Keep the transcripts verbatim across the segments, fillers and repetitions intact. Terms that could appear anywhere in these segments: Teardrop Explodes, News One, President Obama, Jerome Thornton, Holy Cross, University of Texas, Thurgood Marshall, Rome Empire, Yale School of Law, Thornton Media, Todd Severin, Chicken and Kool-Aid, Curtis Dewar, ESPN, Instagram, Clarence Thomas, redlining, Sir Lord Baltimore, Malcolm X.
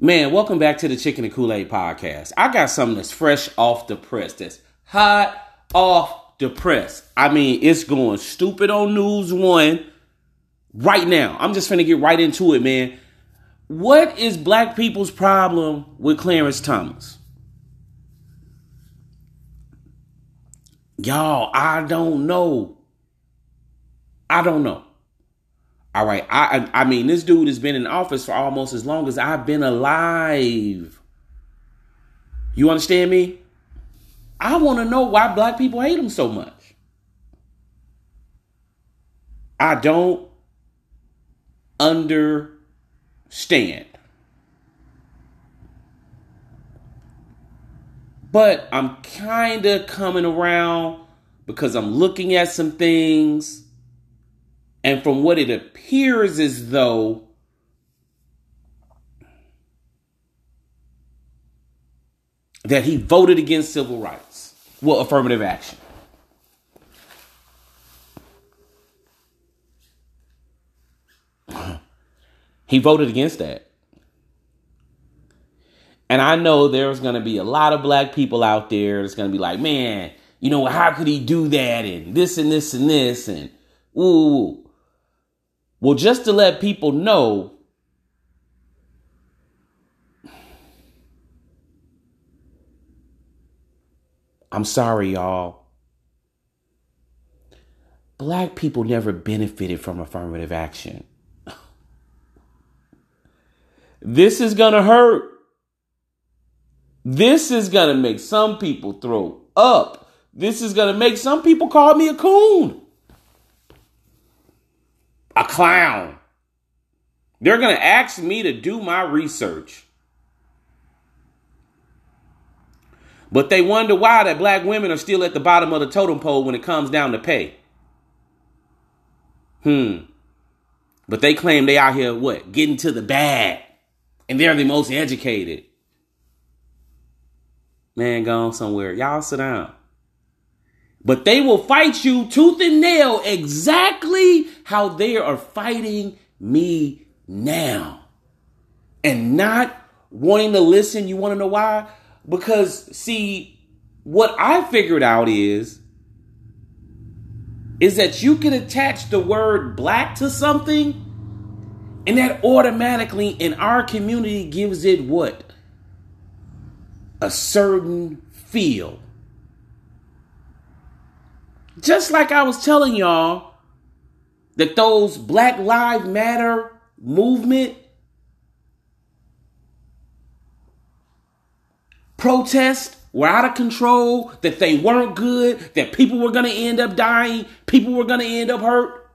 Man, welcome back to the Chicken and Kool-Aid podcast. I got something that's fresh off the press, that's hot off the press. I mean, it's going stupid on News One right now. I'm just finna get right into it, man. What is black people's problem with Clarence Thomas? Y'all, I don't know. I don't know. All right. I, I I mean, this dude has been in office for almost as long as I've been alive. You understand me? I want to know why black people hate him so much. I don't understand. But I'm kind of coming around because I'm looking at some things. And from what it appears as though that he voted against civil rights. Well, affirmative action. He voted against that. And I know there's going to be a lot of black people out there that's going to be like, man, you know, how could he do that? And this and this and this and ooh. Well, just to let people know, I'm sorry, y'all. Black people never benefited from affirmative action. This is going to hurt. This is going to make some people throw up. This is going to make some people call me a coon. A clown. They're going to ask me to do my research. But they wonder why that black women are still at the bottom of the totem pole when it comes down to pay. Hmm. But they claim they out here, what? Getting to the bag. And they're the most educated. Man, go on somewhere. Y'all sit down. But they will fight you tooth and nail exactly how they are fighting me now. And not wanting to listen. You want to know why? Because, see, what I figured out is, is that you can attach the word black to something. And that automatically in our community gives it what? A certain feel. Just like I was telling y'all that those Black Lives Matter movement protests were out of control, that they weren't good, that people were going to end up dying, people were going to end up hurt.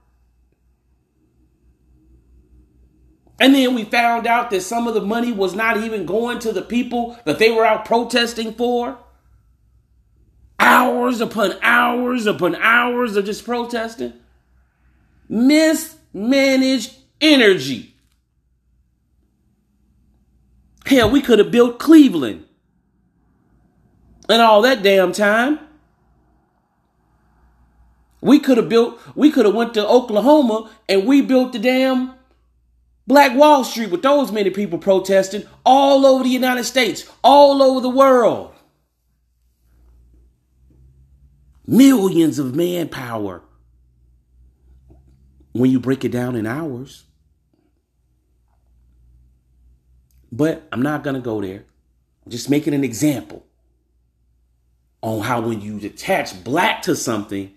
And then we found out that some of the money was not even going to the people that they were out protesting for. Hours upon hours upon hours of just protesting. Mismanaged energy. Hell, we could have built Cleveland. And all that damn time. We could have built, we could have went to Oklahoma and we built the damn Black Wall Street with those many people protesting all over the United States, all over the world. Millions of manpower. When you break it down in hours. But I'm not going to go there. I'm just making an example on how when you attach black to something,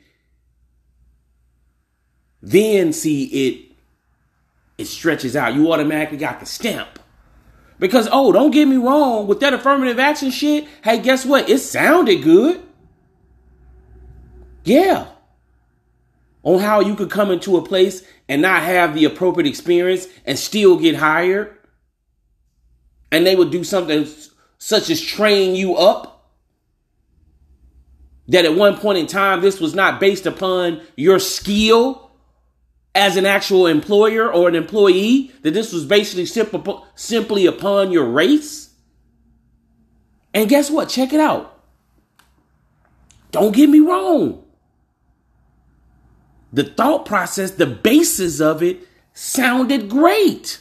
then see it, it stretches out. You automatically got the stamp. Because, oh, don't get me wrong, with that affirmative action shit, hey, guess what? It sounded good. Yeah. On how you could come into a place and not have the appropriate experience and still get hired. And they would do something such as train you up. That at one point in time, this was not based upon your skill as an actual employer or an employee. That this was basically simple, simply upon your race. And guess what? Check it out. Don't get me wrong. The thought process, the basis of it sounded great.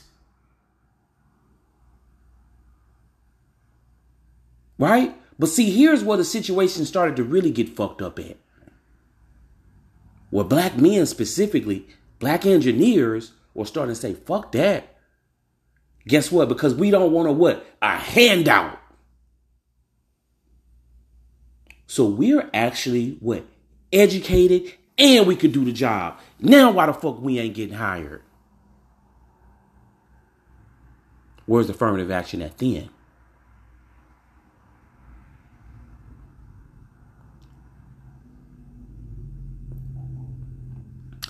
Right? But see, here's where the situation started to really get fucked up at. Where black men specifically, black engineers, were starting to say, fuck that. Guess what? Because we don't want a what? A handout. So we're actually what? Educated and we could do the job. Now why the fuck we ain't getting hired? Where's affirmative action at then?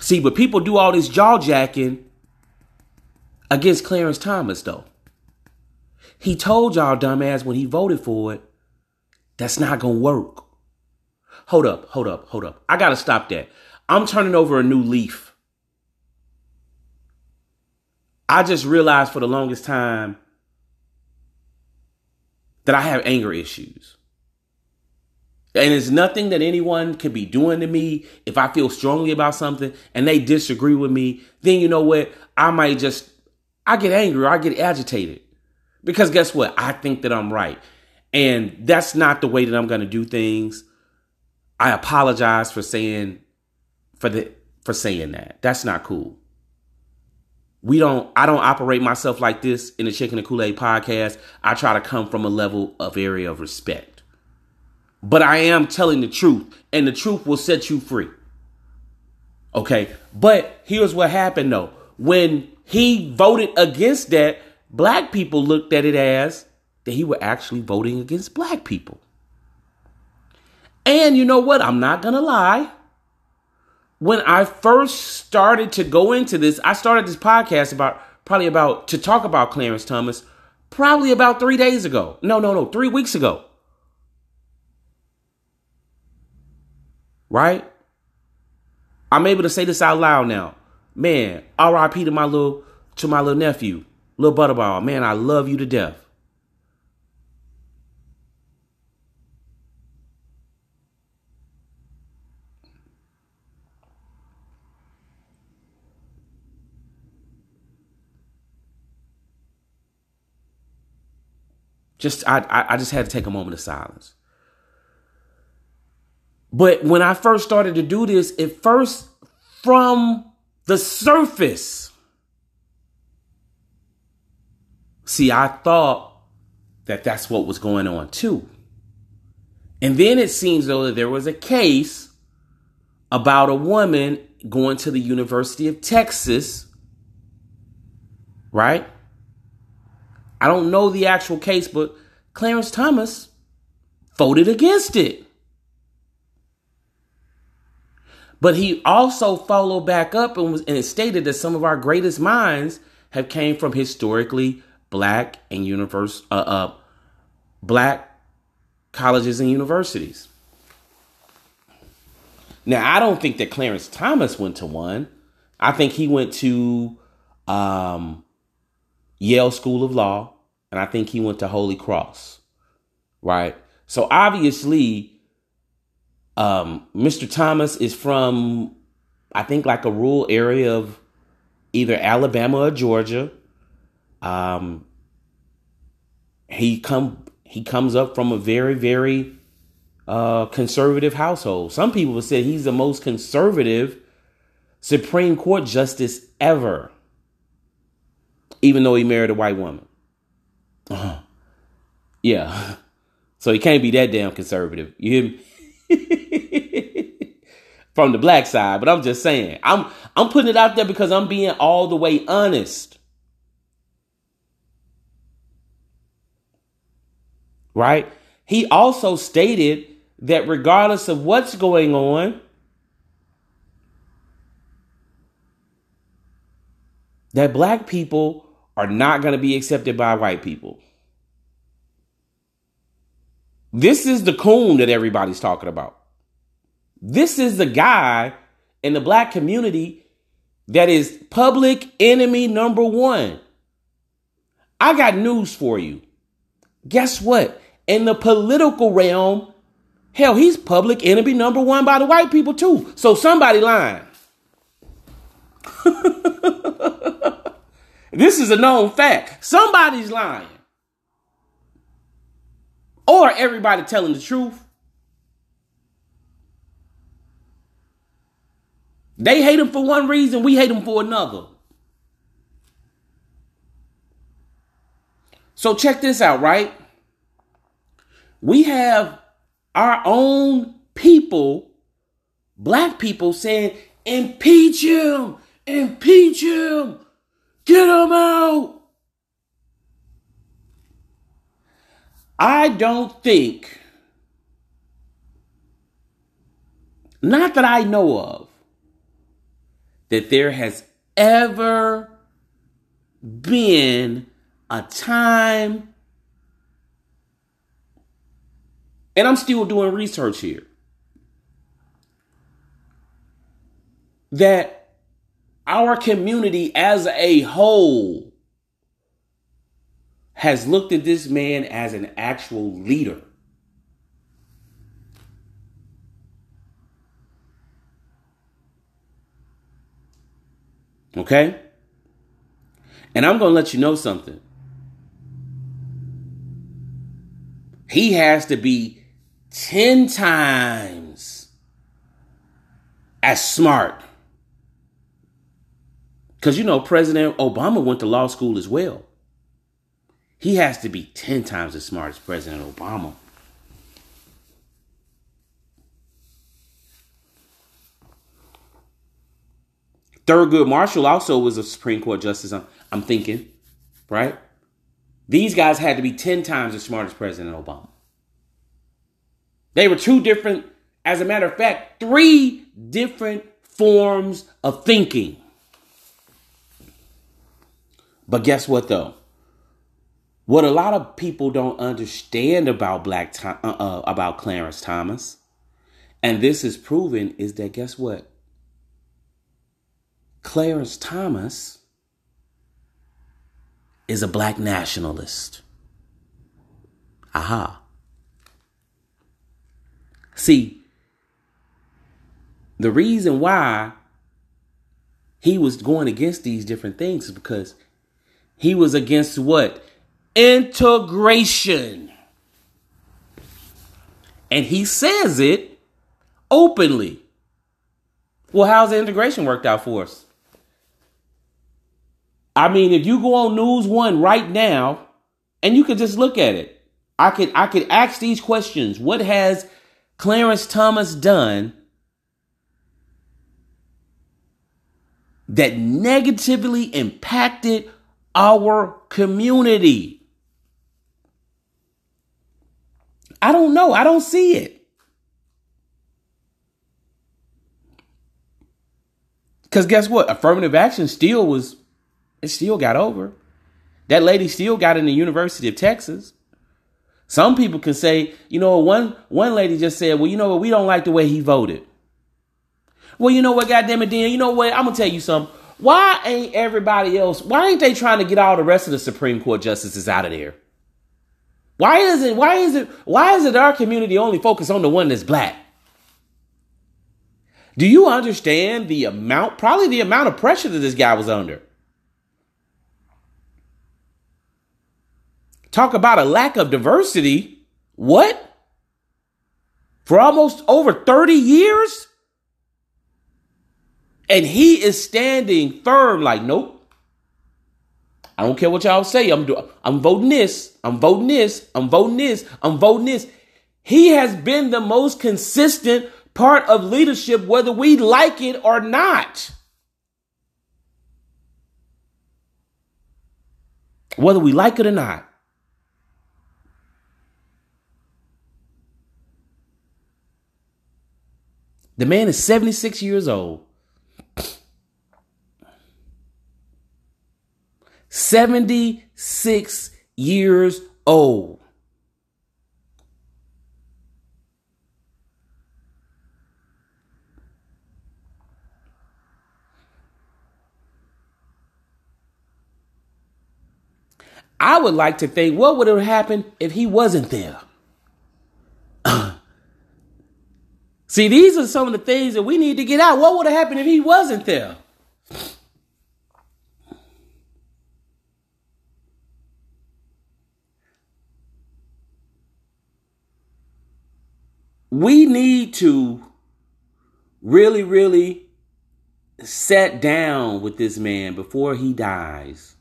See, but people do all this jaw-jacking against Clarence Thomas, though. He told y'all dumbass when he voted for it, that's not going to work. Hold up, hold up, hold up. I got to stop that. I'm turning over a new leaf. I just realized for the longest time that I have anger issues. And it's nothing that anyone could be doing to me. If I feel strongly about something and they disagree with me, then you know what? I might just, I get angry. I get agitated because guess what? I think that I'm right. And that's not the way that I'm going to do things. I apologize for saying, for the, for saying that. That's not cool. We don't, I don't operate myself like this in the Chicken and Kool-Aid podcast. I try to come from a level of area of respect. But I am telling the truth, and the truth will set you free. Okay, but here's what happened, though. When he voted against that, black people looked at it as that he were actually voting against black people. And you know what? I'm not going to lie. When I first started to go into this, I started this podcast about probably about to talk about Clarence Thomas probably about three days ago. No, no, no, three weeks ago. Right? I'm able to say this out loud now. Man, R I P to my little to my little nephew, little Butterball. Man, I love you to death. Just I I, I just had to take a moment of silence. But when I first started to do this, it first from the surface. See, I thought that that's what was going on, too. And then it seems, though, that there was a case about a woman going to the University of Texas. Right? I don't know the actual case, but Clarence Thomas voted against it. But he also followed back up and was, and it stated that some of our greatest minds have came from historically black and universe, uh, uh, black colleges and universities. Now, I don't think that Clarence Thomas went to one. I think he went to um, Yale School of Law, and I think he went to Holy Cross. Right. So obviously, Um, Mister Thomas is from, I think, like a rural area of either Alabama or Georgia. Um, he come he comes up from a very, very uh, conservative household. Some people said he's the most conservative Supreme Court justice ever, even though he married a white woman. Uh-huh. Yeah. So he can't be that damn conservative. You hear me? From the black side, but I'm just saying, I'm I'm putting it out there because I'm being all the way honest. Right? He also stated that regardless of what's going on, that black people are not going to be accepted by white people. This is the coon that everybody's talking about. This is the guy in the black community that is public enemy number one. I got news for you. Guess what? In the political realm, hell, he's public enemy number one by the white people, too. So somebody lying. This is a known fact. Somebody's lying. or everybody telling the truth. They hate him for one reason. We hate him for another. So check this out, right? We have our own people, black people, saying, impeach him, impeach him, get him out. I don't think, not that I know of, that there has ever been a time, and I'm still doing research here, that our community as a whole has looked at this man as an actual leader. Okay? And I'm going to let you know something. He has to be ten times as smart. Because, you know, President Obama went to law school as well. He has to be ten times as smart as President Obama. Thurgood Marshall also was a Supreme Court justice, I'm, I'm thinking, right? These guys had to be ten times as smart as President Obama. They were two different, as a matter of fact, three different forms of thinking. But guess what, though? What a lot of people don't understand about Black Tom, uh, uh, about Clarence Thomas, and this is proven, is that guess what? Clarence Thomas is a black nationalist. Aha. See, the reason why he was going against these different things is because he was against what? Integration. And he says it openly. Well, how's the integration worked out for us? I mean, if you go on News One right now, and you could just look at it, I could I could ask these questions. What has Clarence Thomas done that negatively impacted our community? I don't know. I don't see it. Because guess what? Affirmative action still was... It still got over. That lady still got in the University of Texas. Some people can say, you know, one one lady just said, well, you know what? We don't like the way he voted. Well, you know what? Goddamn it, Dan. You know what? I'm going to tell you something. Why ain't everybody else? Why ain't they trying to get all the rest of the Supreme Court justices out of there? Why is it? Why is it? Why is it our community only focused on the one that's black? Do you understand the amount, probably the amount of pressure that this guy was under? Talk about a lack of diversity. What? For almost over thirty years? And he is standing firm like, nope. I don't care what y'all say. I'm do- I'm voting this. I'm voting this. I'm voting this. I'm voting this. He has been the most consistent part of leadership, whether we like it or not. Whether we like it or not. The man is seventy-six years old. seventy-six years old. I would like to think, what would have happened if he wasn't there? See, these are some of the things that we need to get out. What would have happened if he wasn't there? we need to really, really sit down with this man before he dies.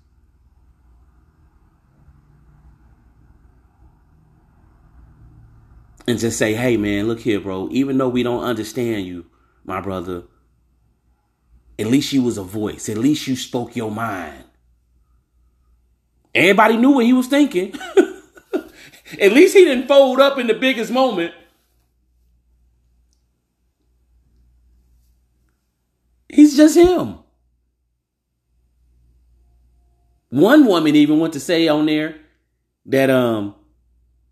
And just say, hey, man, look here, bro. Even though we don't understand you, my brother, at least you was a voice. At least you spoke your mind. Everybody knew what he was thinking. At least he didn't fold up in the biggest moment. He's just him. One woman even went to say on there that, um,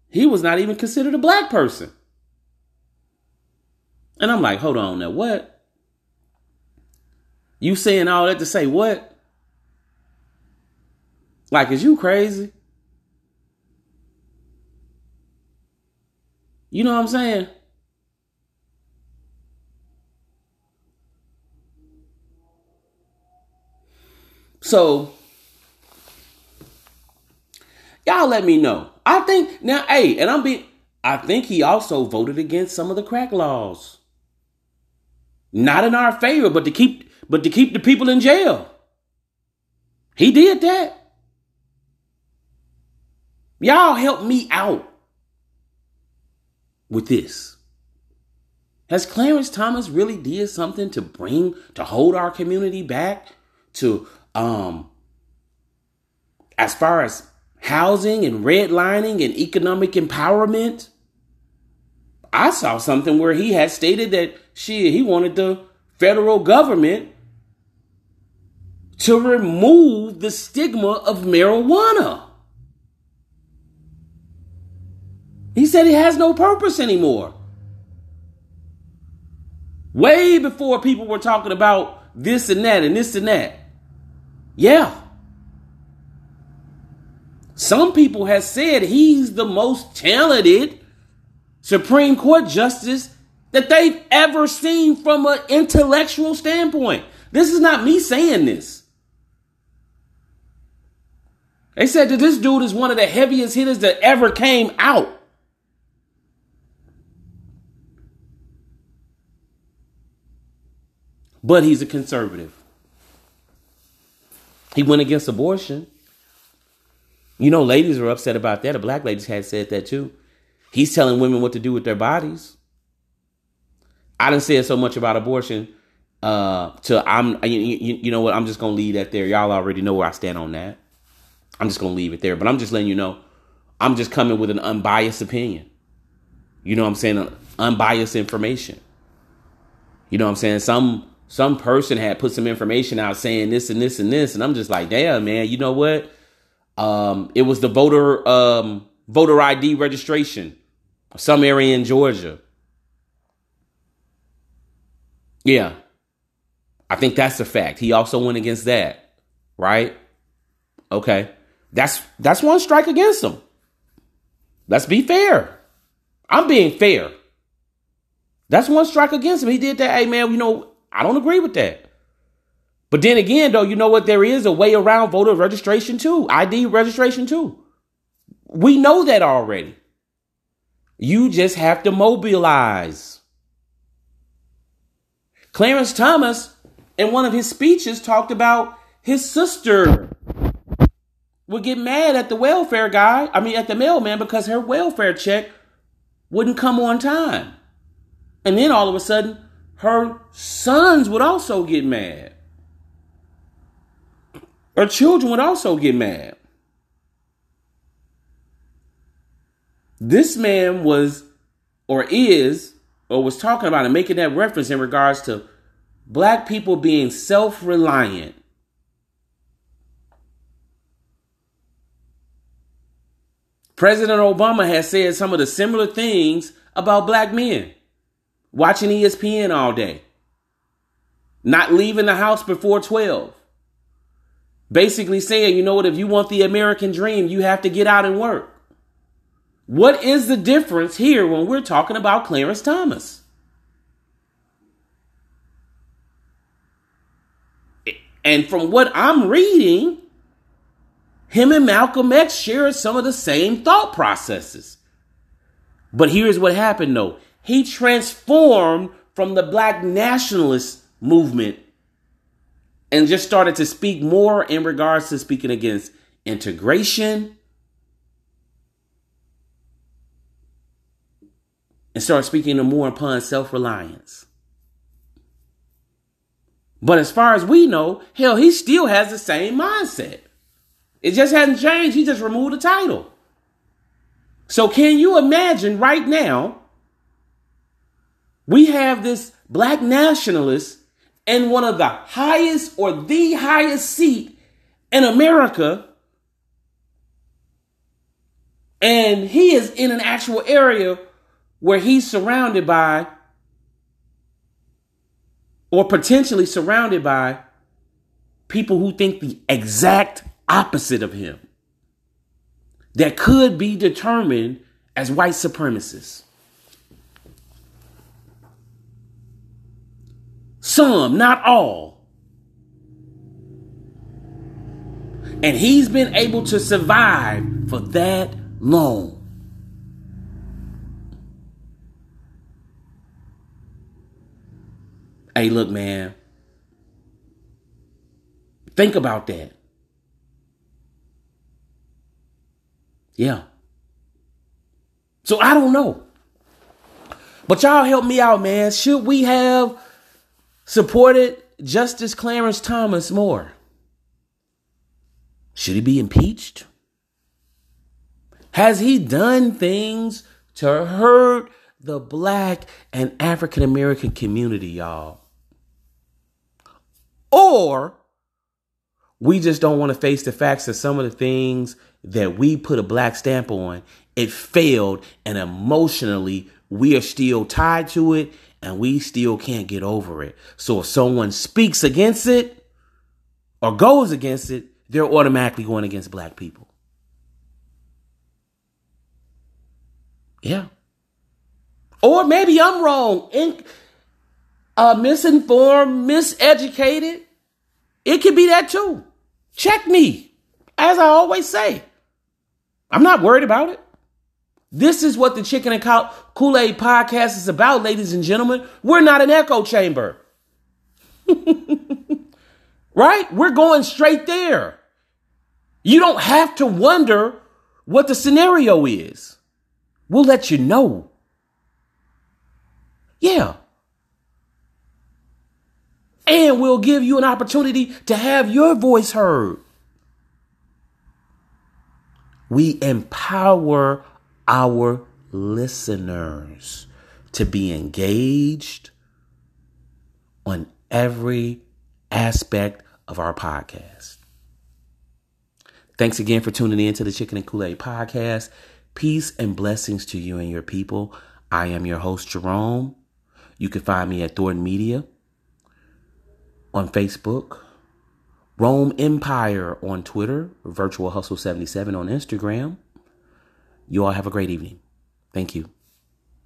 he was not even considered a black person. And I'm like, hold on now, what? You saying all that to say what? Like, is you crazy? You know what I'm saying? So, y'all let me know. I think now, hey, and I'm being, I think he also voted against some of the crack laws. Not in our favor, but to keep, but to keep the people in jail. He did that. Y'all help me out with this. Has Clarence Thomas really did something to bring, to hold our community back to, um, as far as housing and redlining and economic empowerment? I saw something where he had stated that shit, he wanted the federal government to remove the stigma of marijuana. He said it has no purpose anymore. Way before people were talking about this and that and this and that. Yeah. Some people have said he's the most talented Supreme Court justice that they've ever seen from an intellectual standpoint. This is not me saying this. They said that this dude is one of the heaviest hitters that ever came out. But he's a conservative. He went against abortion. You know, ladies were upset about that. The black ladies had said that too. He's telling women what to do with their bodies. I done said so much about abortion. Uh, to I'm, you, you, you know what? I'm just gonna leave that there. Y'all already know where I stand on that. I'm just gonna leave it there. But I'm just letting you know. I'm just coming with an unbiased opinion. You know what I'm saying? Unbiased information. You know what I'm saying? Some some person had put some information out saying this and this and this, and I'm just like, damn, man. You know what? Um, it was the voter um, voter I D registration, some area in Georgia. Yeah, I think that's a fact. He also went against that, right? Okay, that's that's one strike against him. Let's be fair. I'm being fair. That's one strike against him. He did that. Hey, man, you know, I don't agree with that. But then again, though, you know what? There is a way around voter registration, too. I D registration, too. We know that already. You just have to mobilize. Clarence Thomas, in one of his speeches, talked about his sister would get mad at the welfare guy. I mean, at the mailman, because her welfare check wouldn't come on time. And then all of a sudden, her sons would also get mad. Her children would also get mad. This man was, or is, or was talking about and making that reference in regards to black people being self-reliant. President Obama has said some of the similar things about black men. Watching E S P N all day. Not leaving the house before twelve. Basically saying, you know what, if you want the American dream, you have to get out and work. What is the difference here when we're talking about Clarence Thomas? And from what I'm reading, him and Malcolm X share some of the same thought processes. But here's what happened, though. He transformed from the black nationalist movement and just started to speak more in regards to speaking against integration, and start speaking more upon self-reliance. But as far as we know, hell, he still has the same mindset. It just hasn't changed. He just removed the title. So can you imagine right now, we have this black nationalist in one of the highest or the highest seat in America, and he is in an actual area where he's surrounded by, or potentially surrounded by, people who think the exact opposite of him, that could be determined as white supremacists. Some, not all. And he's been able to survive for that long. Hey, look, man. Think about that. Yeah. So I don't know. But y'all help me out, man. Should we have supported Justice Clarence Thomas more? Should he be impeached? Has he done things to hurt the black and African American community, y'all? Or we just don't want to face the facts of some of the things that we put a black stamp on. It failed, and emotionally we are still tied to it, and we still can't get over it. So if someone speaks against it or goes against it, they're automatically going against black people. Yeah. Or maybe I'm wrong, in, uh, misinformed, miseducated. It could be that too. Check me, as I always say. I'm not worried about it. This is what the Chicken and Kool-Aid podcast is about, ladies and gentlemen. We're not an echo chamber. Right? We're going straight there. You don't have to wonder what the scenario is. We'll let you know. Yeah. And we'll give you an opportunity to have your voice heard. We empower our listeners to be engaged on every aspect of our podcast. Thanks again for tuning in to the Chicken and Kool-Aid podcast. Peace and blessings to you and your people. I am your host, Jerome. You can find me at Thornton Media on Facebook, Rome Empire on Twitter, Virtual Hustle seventy-seven on Instagram. You all have a great evening. Thank you.